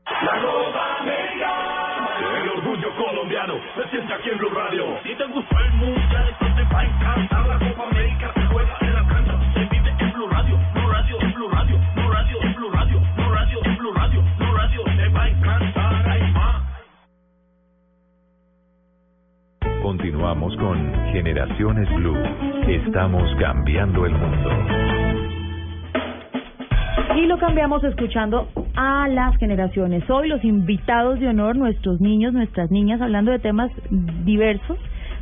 La Copa América. El orgullo colombiano se siente aquí en Blue Radio. Si te gustó el mundial, esto te va a encantar. La Copa América se juega en la cancha. Se vive en Blue Radio. Blue Radio, Blue Radio, Blue Radio, Blue Radio, Blue Radio, Blue Radio, Blue Radio. Te va a encantar. Hay más. Generaciones Blue, estamos cambiando el mundo. Y lo cambiamos escuchando a las generaciones. Hoy los invitados de honor, nuestros niños, nuestras niñas, hablando de temas diversos,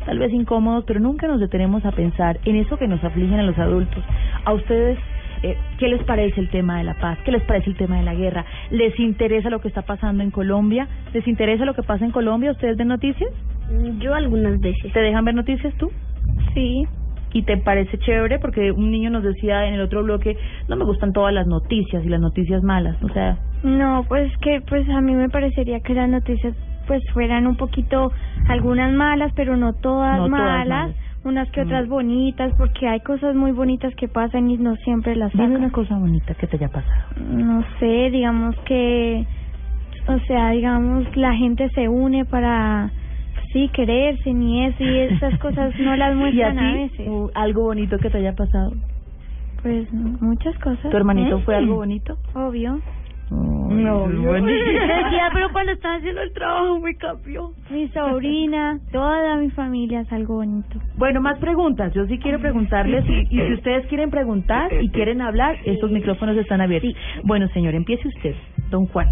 tal vez incómodos, pero nunca nos detenemos a pensar en eso que nos afligen a los adultos. A ustedes, eh, ¿qué les parece el tema de la paz? ¿Qué les parece el tema de la guerra? ¿Les interesa lo que está pasando en Colombia? ¿Les interesa lo que pasa en Colombia? ¿Ustedes ven noticias? Yo algunas veces. ¿Te dejan ver noticias tú? Sí. ¿Y te parece chévere? Porque un niño nos decía en el otro bloque, no me gustan todas las noticias y las noticias malas, o sea... No, pues que pues a mí me parecería que las noticias pues fueran un poquito, algunas malas, pero no todas, no malas, todas malas, unas que otras mm. bonitas, porque hay cosas muy bonitas que pasan y no siempre las sacan. Dime una cosa bonita que te haya pasado. No sé, digamos que... O sea, digamos, la gente se une para... Sí, quererse, ni eso, y esas cosas no las muestran. ¿Y a, a veces? ¿Algo bonito que te haya pasado? Pues muchas cosas. ¿Tu hermanito ¿Eh? fue algo bonito? Obvio. Oh, no, ya, pero cuando estaba haciendo el trabajo me cambió. Mi sobrina, toda mi familia es algo bonito. Bueno, más preguntas. Yo sí quiero preguntarles y, y si ustedes quieren preguntar y quieren hablar, estos micrófonos están abiertos. Sí. Bueno, señor, empiece usted, don Juan.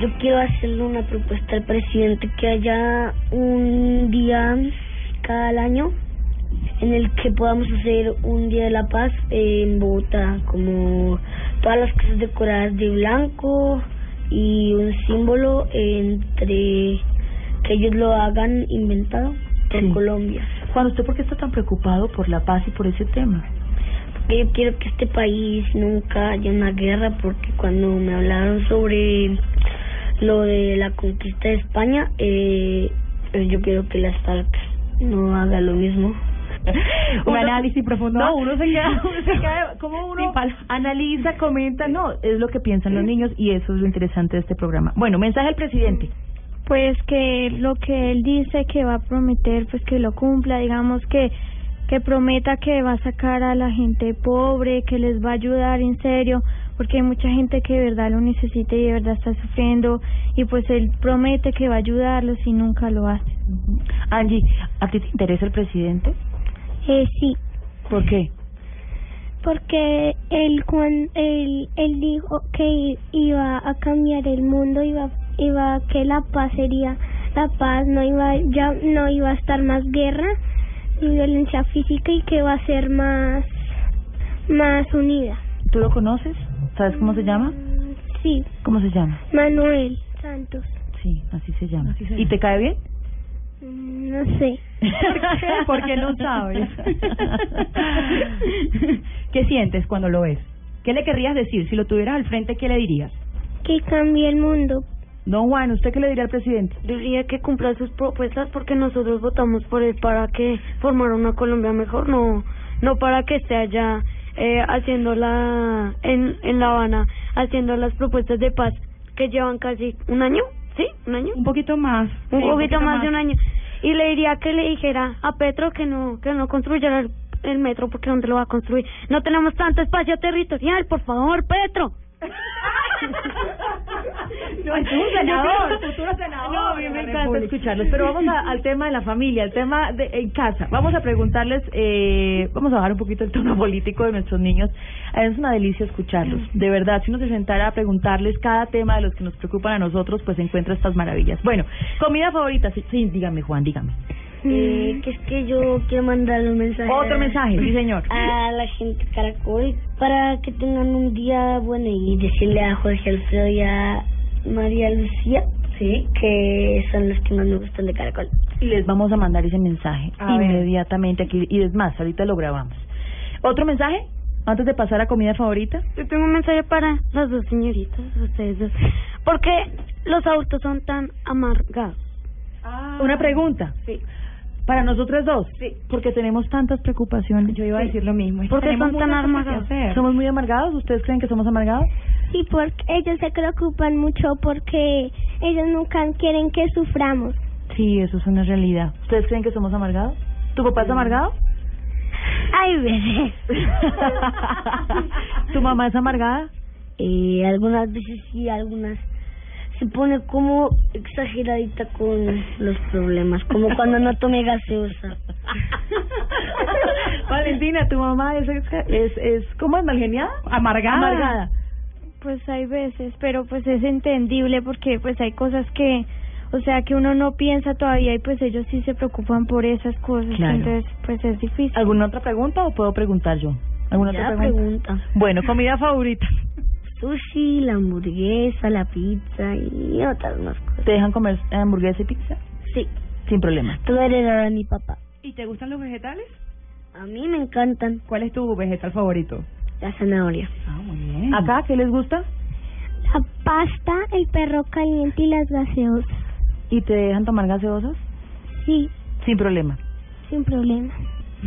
Yo quiero hacerle una propuesta al presidente, que haya un día cada año en el que podamos hacer un día de la paz en Bogotá, como todas las casas decoradas de blanco y un símbolo entre que ellos lo hagan inventado por sí. Colombia. Juan, ¿usted por qué está tan preocupado por la paz y por ese tema? Porque yo quiero que este país nunca haya una guerra, porque cuando me hablaron sobre... lo de la conquista de España, eh, yo quiero que las FARC no haga lo mismo. Un análisis profundo. No, uno se queda, uno se queda como uno analiza, comenta, no, es lo que piensan los niños y eso es lo interesante de este programa. Bueno, mensaje al presidente. Pues que lo que él dice que va a prometer, pues que lo cumpla, digamos que que prometa que va a sacar a la gente pobre, que les va a ayudar en serio, porque hay mucha gente que de verdad lo necesita y de verdad está sufriendo, y pues él promete que va a ayudarlos y nunca lo hace. Uh-huh. Angie, ¿a ti te interesa el presidente? Eh, sí. ¿Por qué? Porque él, cuando, él, él dijo que iba a cambiar el mundo, iba, iba que la paz sería la paz, no iba, ya no iba a estar más guerra y violencia física, y que va a ser más más unida. ¿Tú lo conoces? ¿Sabes cómo se llama? Sí. ¿Cómo se llama? Manuel Santos. Sí, así se llama. Así se ¿Y llama. Te cae bien? No sé. ¿Por qué? Porque no sabes. ¿Qué sientes cuando lo ves? ¿Qué le querrías decir? Si lo tuvieras al frente, ¿qué le dirías? Que cambie el mundo. Don Juan, ¿usted qué le diría al presidente? Yo diría que cumpla sus propuestas, porque nosotros votamos por él para que formara una Colombia mejor, no no para que esté allá eh, haciendo la en, en La Habana, haciendo las propuestas de paz que llevan casi un año, ¿sí? ¿Un año? Un poquito más. Un, sí, poquito, un poquito más de un año. Y le diría que le dijera a Petro que no que no construyera el, el metro, porque ¿dónde lo va a construir? No tenemos tanto espacio territorial, por favor, Petro. No, es un senador, futuro senador. No, a mí me encanta escucharlos. Pero vamos a, al tema de la familia, al tema de en casa. Vamos a preguntarles, eh, vamos a bajar un poquito el tono político de nuestros niños. Es una delicia escucharlos. De verdad, si uno se sentara a preguntarles cada tema de los que nos preocupan a nosotros, pues encuentra estas maravillas. Bueno, comida favorita. Sí, sí, dígame, Juan, dígame. Eh, que es que yo quiero mandarle un mensaje. Otro mensaje, sí señor. A la gente Caracol, para que tengan un día bueno, y decirle a Jorge Alfredo y a María Lucía, sí, que son los que más me gustan de Caracol. Y les vamos a mandar ese mensaje a inmediatamente ver. Aquí, y es más, ahorita lo grabamos. ¿Otro mensaje? Antes de pasar a comida favorita. Yo tengo un mensaje para las dos señoritas, ustedes dos. ¿Por qué los adultos son tan amargados? Ah. Una pregunta. Sí. Para nosotros dos, sí, porque tenemos tantas preocupaciones. Yo iba a decir lo mismo. ¿Por qué son tan amargados? ¿Somos muy amargados? ¿Ustedes creen que somos amargados? Sí, porque ellos se preocupan mucho porque ellos nunca quieren que suframos. Sí, eso es una realidad. ¿Ustedes creen que somos amargados? ¿Tu papá es amargado? Ay, bebé. ¿Tu mamá es amargada? Eh, algunas veces sí, algunas se pone como exageradita con los problemas, como cuando no tomé gaseosa. Valentina, ¿tu mamá es, es, es cómo es, malgeniada? Amargada. Amargada. Pues hay veces, pero pues es entendible porque pues hay cosas que, o sea, que uno no piensa todavía y pues ellos sí se preocupan por esas cosas, claro. Entonces pues es difícil. ¿Alguna otra pregunta o puedo preguntar yo? ¿Alguna ya otra pregunta? pregunta? Bueno, comida favorita. Sushi, la hamburguesa, la pizza y otras más cosas. ¿Te dejan comer hamburguesa y pizza? Sí. Sin problema. Todo heredado de mi papá. ¿Y te gustan los vegetales? A mí me encantan. ¿Cuál es tu vegetal favorito? La zanahoria. Ah, muy bien. ¿Acá qué les gusta? La pasta, el perro caliente y las gaseosas. ¿Y te dejan tomar gaseosas? Sí. ¿Sin problema? Sin problema.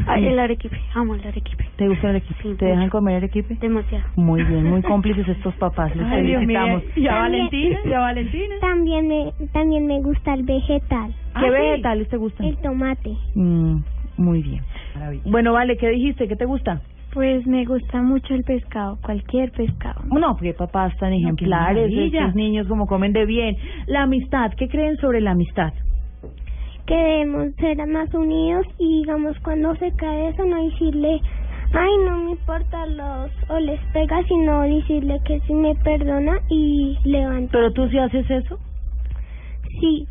Ay, el arequipe, amo el arequipe. ¿Te gusta el arequipe? Sí, ¿te dejan comer arequipe? Demasiado. Muy bien, muy cómplices estos papás, les Ay, felicitamos. Dios, ¿y a Valentina? ¿Y a Valentina? También me, también me gusta el vegetal. ¿Qué ah, vegetales sí? te gustan? El tomate. Mm, muy bien. Maravilla. Bueno, Vale, ¿qué dijiste? ¿Qué te gusta? Pues me gusta mucho el pescado, cualquier pescado. No, porque papás tan ejemplares, no, estos niños como comen de bien. La amistad, ¿qué creen sobre la amistad? Que debemos ser más unidos y digamos cuando se cae eso no decirle, ay no me importa los o les pega, sino decirle que sí me perdona y levanta. ¿Pero tú sí haces eso? Sí.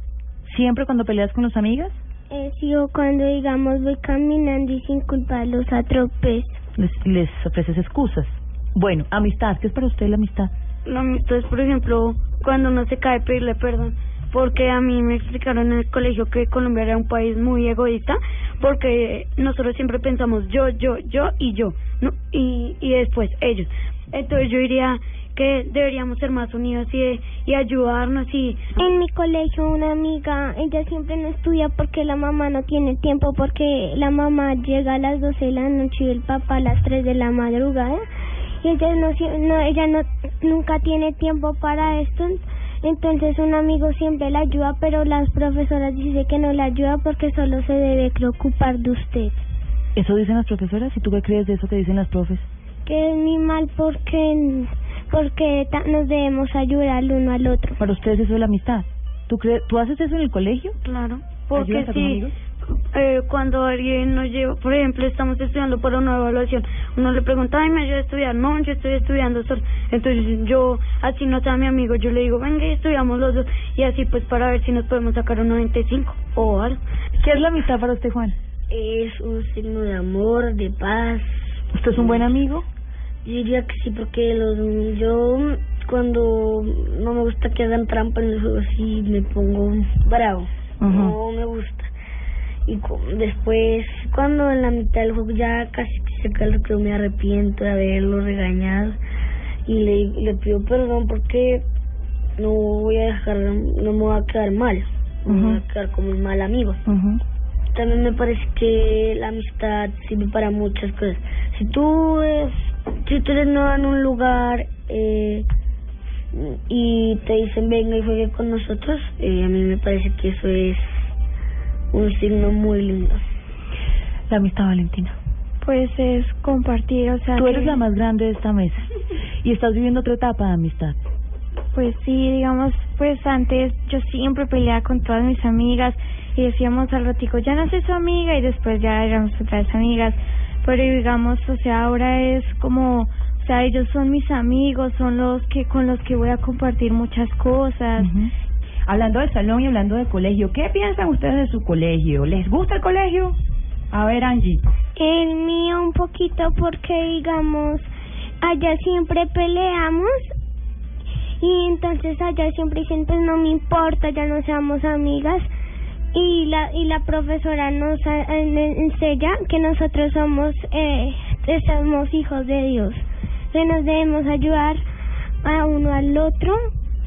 ¿Siempre cuando peleas con las amigas? Eh, sí, o cuando digamos voy caminando y sin culpa los atropello. Les, les ofreces excusas. Bueno, amistad, ¿qué es para usted la amistad? La amistad es, por ejemplo, cuando uno se cae, pedirle perdón. Porque a mí me explicaron en el colegio que Colombia era un país muy egoísta, porque nosotros siempre pensamos yo, yo, yo y yo, ¿no? y, y después ellos. Entonces yo diría que deberíamos ser más unidos y, y ayudarnos. Y en mi colegio una amiga, ella siempre no estudia porque la mamá no tiene tiempo, porque la mamá llega a las doce de la noche y el papá a las tres de la madrugada, y ella no, no ella no nunca tiene tiempo para esto. Entonces un amigo siempre la ayuda, pero las profesoras dicen que no la ayuda porque solo se debe preocupar de usted. ¿Eso dicen las profesoras? ¿Y tú qué crees de eso que dicen las profes? Que es muy mal porque porque nos debemos ayudar el uno al otro. ¿Para ustedes eso es la amistad? ¿Tú crees, tú haces eso en el colegio? Claro, porque sí. Eh, cuando alguien nos lleva, por ejemplo, estamos estudiando para una evaluación, uno le pregunta, ay, ¿me ayuda a estudiar? No, yo estoy estudiando solo. Entonces yo, así no está mi amigo, yo le digo, venga, estudiamos los dos, y así pues para ver si nos podemos sacar un noventa y cinco o algo. ¿Qué es la amistad para usted, Juan? Es un signo de amor, de paz. ¿Usted es un buen amigo? Yo diría que sí, porque los yo cuando no me gusta que hagan trampa en los juegos, sí me pongo bravo, uh-huh. No me gusta. Y después, cuando en la mitad del juego ya casi se caló, creo me arrepiento de haberlo regañado y le, le pido perdón porque no voy a dejar, no me voy a quedar mal, uh-huh. Me voy a quedar como un mal amigo. Uh-huh. También me parece que la amistad sirve para muchas cosas. Si tú, eh, si tú eres nueva en un lugar eh, y te dicen venga y juegue con nosotros, eh, a mí me parece que eso es un signo muy lindo. La amistad, Valentina. Pues es compartir, o sea... Tú eres que... la más grande de esta mesa y estás viviendo otra etapa de amistad. Pues sí, digamos, pues antes yo siempre peleaba con todas mis amigas y decíamos al ratico, ya no soy su amiga, y después ya éramos otras amigas. Pero digamos, o sea, ahora es como, o sea, ellos son mis amigos, son los que con los que voy a compartir muchas cosas... Uh-huh. Hablando del salón y hablando del colegio, ¿qué piensan ustedes de su colegio? ¿Les gusta el colegio? A ver, Angie. El mío un poquito porque, digamos, allá siempre peleamos y entonces allá siempre dicen, pues no me importa, ya no seamos amigas. Y la y la profesora nos enseña que nosotros somos, eh, somos hijos de Dios, que nos debemos ayudar a uno al otro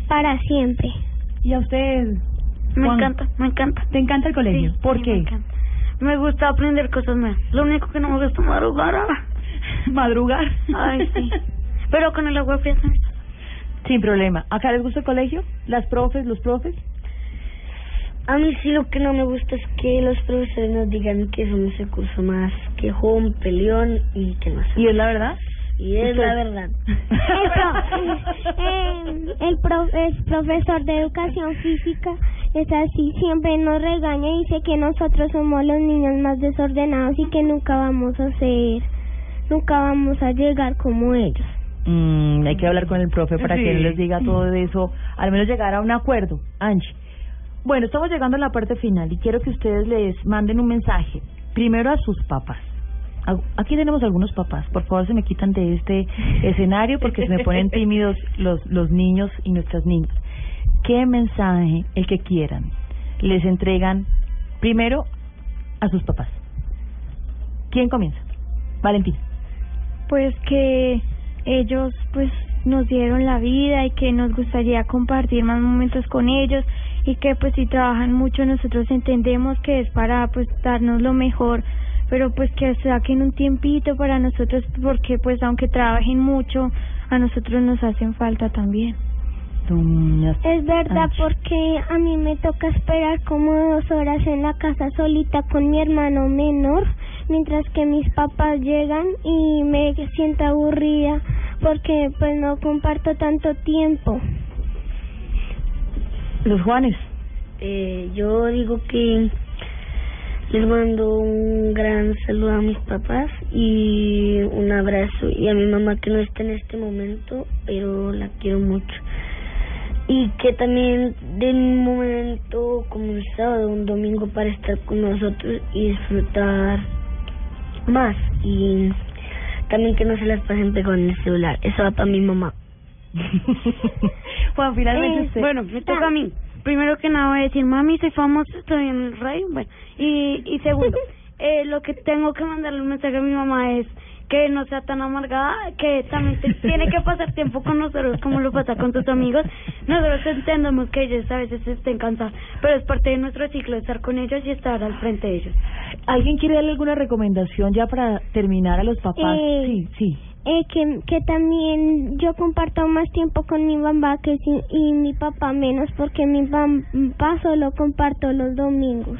para siempre. ¿Y a usted? Me Juan, encanta, me encanta. ¿Te encanta el colegio? Sí, ¿por sí, qué? Me encanta. Me gusta aprender cosas nuevas. Lo único que no me gusta madrugar. ¿Madrugar? Ay, sí. Pero con el agua fría. Sin problema. ¿Acá les gusta el colegio? ¿Las profes, los profes? A mí sí lo que no me gusta es que los profesores nos digan que somos el curso más quejón, peleón y que no sé. ¿Y es la verdad? Y es la verdad. El, pro, eh, el, pro, el profesor de educación física es así, siempre nos regaña y dice que nosotros somos los niños más desordenados y que nunca vamos a ser, nunca vamos a llegar como ellos. Mm, hay que hablar con el profe para sí. que él les diga todo eso, al menos llegar a un acuerdo, Angie. Bueno, estamos llegando a la parte final y quiero que ustedes les manden un mensaje, primero a sus papás. Aquí tenemos algunos papás, por favor se me quitan de este escenario porque se me ponen tímidos los los niños y nuestras niñas. ¿Qué mensaje, el que quieran, les entregan primero a sus papás? ¿Quién comienza? Valentín. Pues que ellos pues nos dieron la vida y que nos gustaría compartir más momentos con ellos y que pues si trabajan mucho nosotros entendemos que es para pues darnos lo mejor, pero pues que saquen un tiempito para nosotros porque pues aunque trabajen mucho a nosotros nos hacen falta también. Es verdad, porque a mí me toca esperar como dos horas en la casa solita con mi hermano menor mientras que mis papás llegan y me siento aburrida porque pues no comparto tanto tiempo. Los Juanes. Eh, yo digo que les mando un gran saludo a mis papás y un abrazo, y a mi mamá que no está en este momento, pero la quiero mucho. Y que también den un momento como un sábado, un domingo para estar con nosotros y disfrutar más. Y también que no se las pasen pegadas en el celular, eso va para mi mamá. Juan, finalmente eh, usted. Bueno, me toca a mí. Primero que nada voy a decir, mami, soy famoso, estoy en el radio. Bueno, y, y segundo, eh, lo que tengo que mandarle un mensaje a mi mamá es que no sea tan amargada, que también te, tiene que pasar tiempo con nosotros como lo pasa con tus amigos. Nosotros entendemos que ellos a veces estén cansados, pero es parte de nuestro ciclo estar con ellos y estar al frente de ellos. ¿Alguien quiere darle alguna recomendación ya para terminar a los papás? Eh... Sí, sí. Eh, que, que también yo comparto más tiempo con mi mamá que si, y mi papá menos, porque mi papá solo comparto los domingos.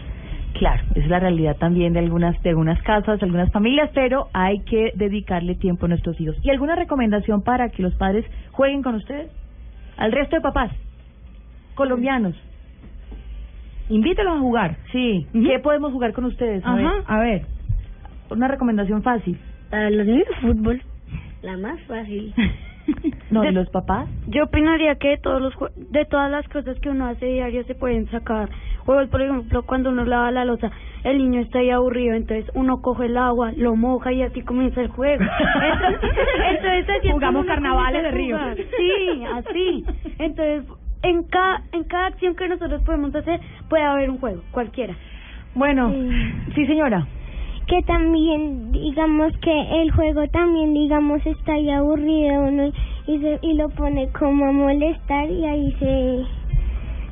Claro, es la realidad también de algunas de algunas casas, de algunas familias, pero hay que dedicarle tiempo a nuestros hijos. ¿Y alguna recomendación para que los padres jueguen con ustedes? Al resto de papás colombianos, invítalos a jugar. Sí. Uh-huh. ¿Qué podemos jugar con ustedes? Ajá. Uh-huh. A ver, una recomendación fácil. Para los niños, fútbol. La más fácil. No, ¿y los papás? Yo opinaría que de todos los de todas las cosas que uno hace diario se pueden sacar juegos. Por ejemplo, cuando uno lava la loza, el niño está ahí aburrido, entonces uno coge el agua, lo moja y así comienza el juego. Entonces, entonces así jugamos carnavales de río. Sí, así. Entonces, en cada en cada acción que nosotros podemos hacer puede haber un juego, cualquiera. Bueno, sí, sí señora. Que también, digamos que el juego también, digamos, está ahí aburrido uno y, se, y lo pone como a molestar y ahí se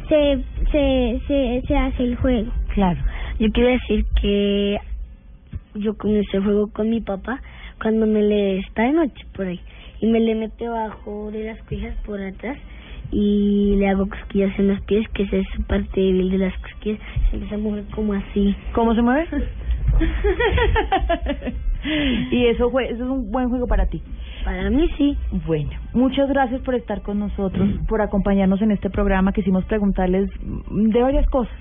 se, se se se hace el juego. Claro. Yo quiero decir que yo comencé el juego con mi papá cuando me le está de noche por ahí y me le mete bajo de las cuijas por atrás y le hago cosquillas en los pies, que esa es su parte débil de las cosquillas, se empieza a mover como así. ¿Cómo se mueve? Y eso fue, eso es un buen juego para ti. Para mí sí. Bueno, muchas gracias por estar con nosotros, por acompañarnos en este programa. Quisimos preguntarles de varias cosas.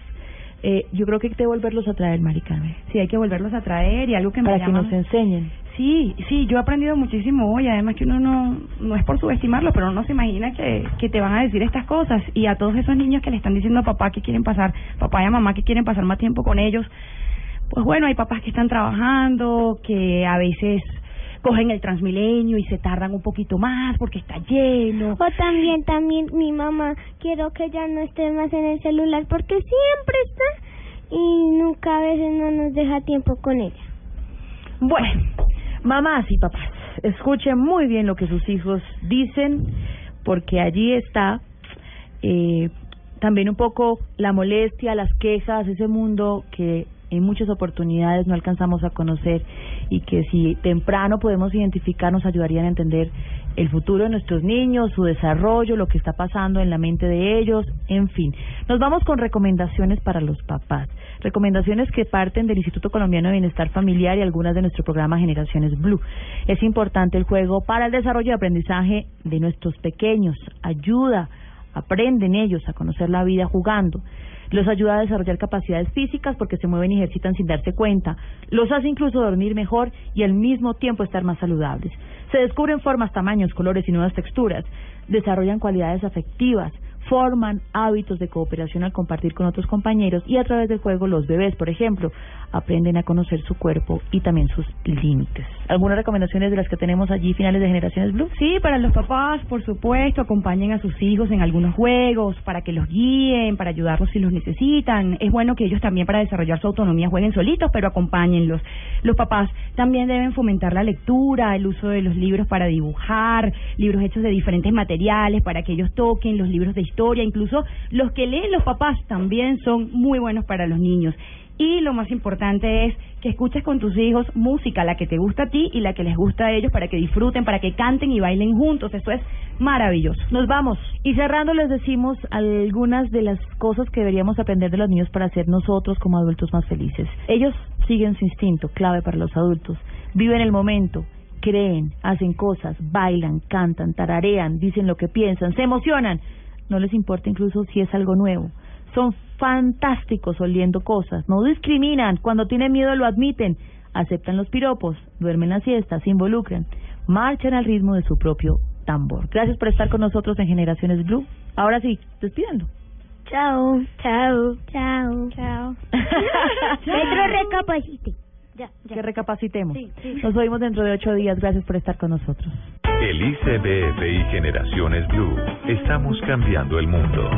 Eh, yo creo que hay que volverlos a traer, Mari Carmen. Sí, hay que volverlos a traer y algo que me para llaman... que nos enseñen. Sí, sí, yo he aprendido muchísimo hoy, además que uno no, no es por subestimarlo, pero uno se imagina que, que te van a decir estas cosas, y a todos esos niños que le están diciendo a papá que quieren pasar, papá y a mamá que quieren pasar más tiempo con ellos. Pues bueno, hay papás que están trabajando, que a veces cogen el Transmilenio y se tardan un poquito más porque está lleno. O también, también mi mamá, quiero que ya no esté más en el celular porque siempre está y nunca, a veces no nos deja tiempo con ella. Bueno, mamás y papás, escuchen muy bien lo que sus hijos dicen, porque allí está... Eh, también un poco la molestia, las quejas, ese mundo que en muchas oportunidades no alcanzamos a conocer y que si temprano podemos identificar nos ayudarían a entender el futuro de nuestros niños, su desarrollo, lo que está pasando en la mente de ellos, en fin. Nos vamos con recomendaciones para los papás. Recomendaciones que parten del Instituto Colombiano de Bienestar Familiar y algunas de nuestro programa Generaciones Blue. Es importante el juego para el desarrollo y aprendizaje de nuestros pequeños. Ayuda, aprenden ellos a conocer la vida jugando. Los ayuda a desarrollar capacidades físicas porque se mueven y ejercitan sin darse cuenta. Los hace incluso dormir mejor y al mismo tiempo estar más saludables. Se descubren formas, tamaños, colores y nuevas texturas. Desarrollan cualidades afectivas. Forman hábitos de cooperación al compartir con otros compañeros y a través del juego los bebés, por ejemplo, aprenden a conocer su cuerpo y también sus límites. ¿Algunas recomendaciones de las que tenemos allí, finales de Generaciones Blue? Sí, para los papás, por supuesto, acompañen a sus hijos en algunos juegos para que los guíen, para ayudarlos si los necesitan. Es bueno que ellos también, para desarrollar su autonomía, jueguen solitos, pero acompáñenlos. Los papás también deben fomentar la lectura, el uso de los libros para dibujar, libros hechos de diferentes materiales para que ellos toquen, los libros de historia. Historia, incluso los que leen los papás también son muy buenos para los niños. Y lo más importante es que escuches con tus hijos música, la que te gusta a ti y la que les gusta a ellos, para que disfruten, para que canten y bailen juntos. Eso es maravilloso. Nos vamos. Y cerrando les decimos algunas de las cosas que deberíamos aprender de los niños para ser nosotros como adultos más felices. Ellos siguen su instinto, clave para los adultos. Viven el momento. Creen, hacen cosas, bailan, cantan, tararean, dicen lo que piensan, se emocionan. No les importa incluso si es algo nuevo. Son fantásticos oliendo cosas. No discriminan. Cuando tienen miedo lo admiten. Aceptan los piropos. Duermen la siesta. Se involucran. Marchan al ritmo de su propio tambor. Gracias por estar con nosotros en Generaciones Blue. Ahora sí, despidiendo. Chao. Chao. Chao. Chao. Petro, recapacite. Ya, ya. Que recapacitemos. Sí, sí. Nos oímos dentro de ocho días. Gracias por estar con nosotros. El I C B F y Generaciones Blue. Estamos cambiando el mundo.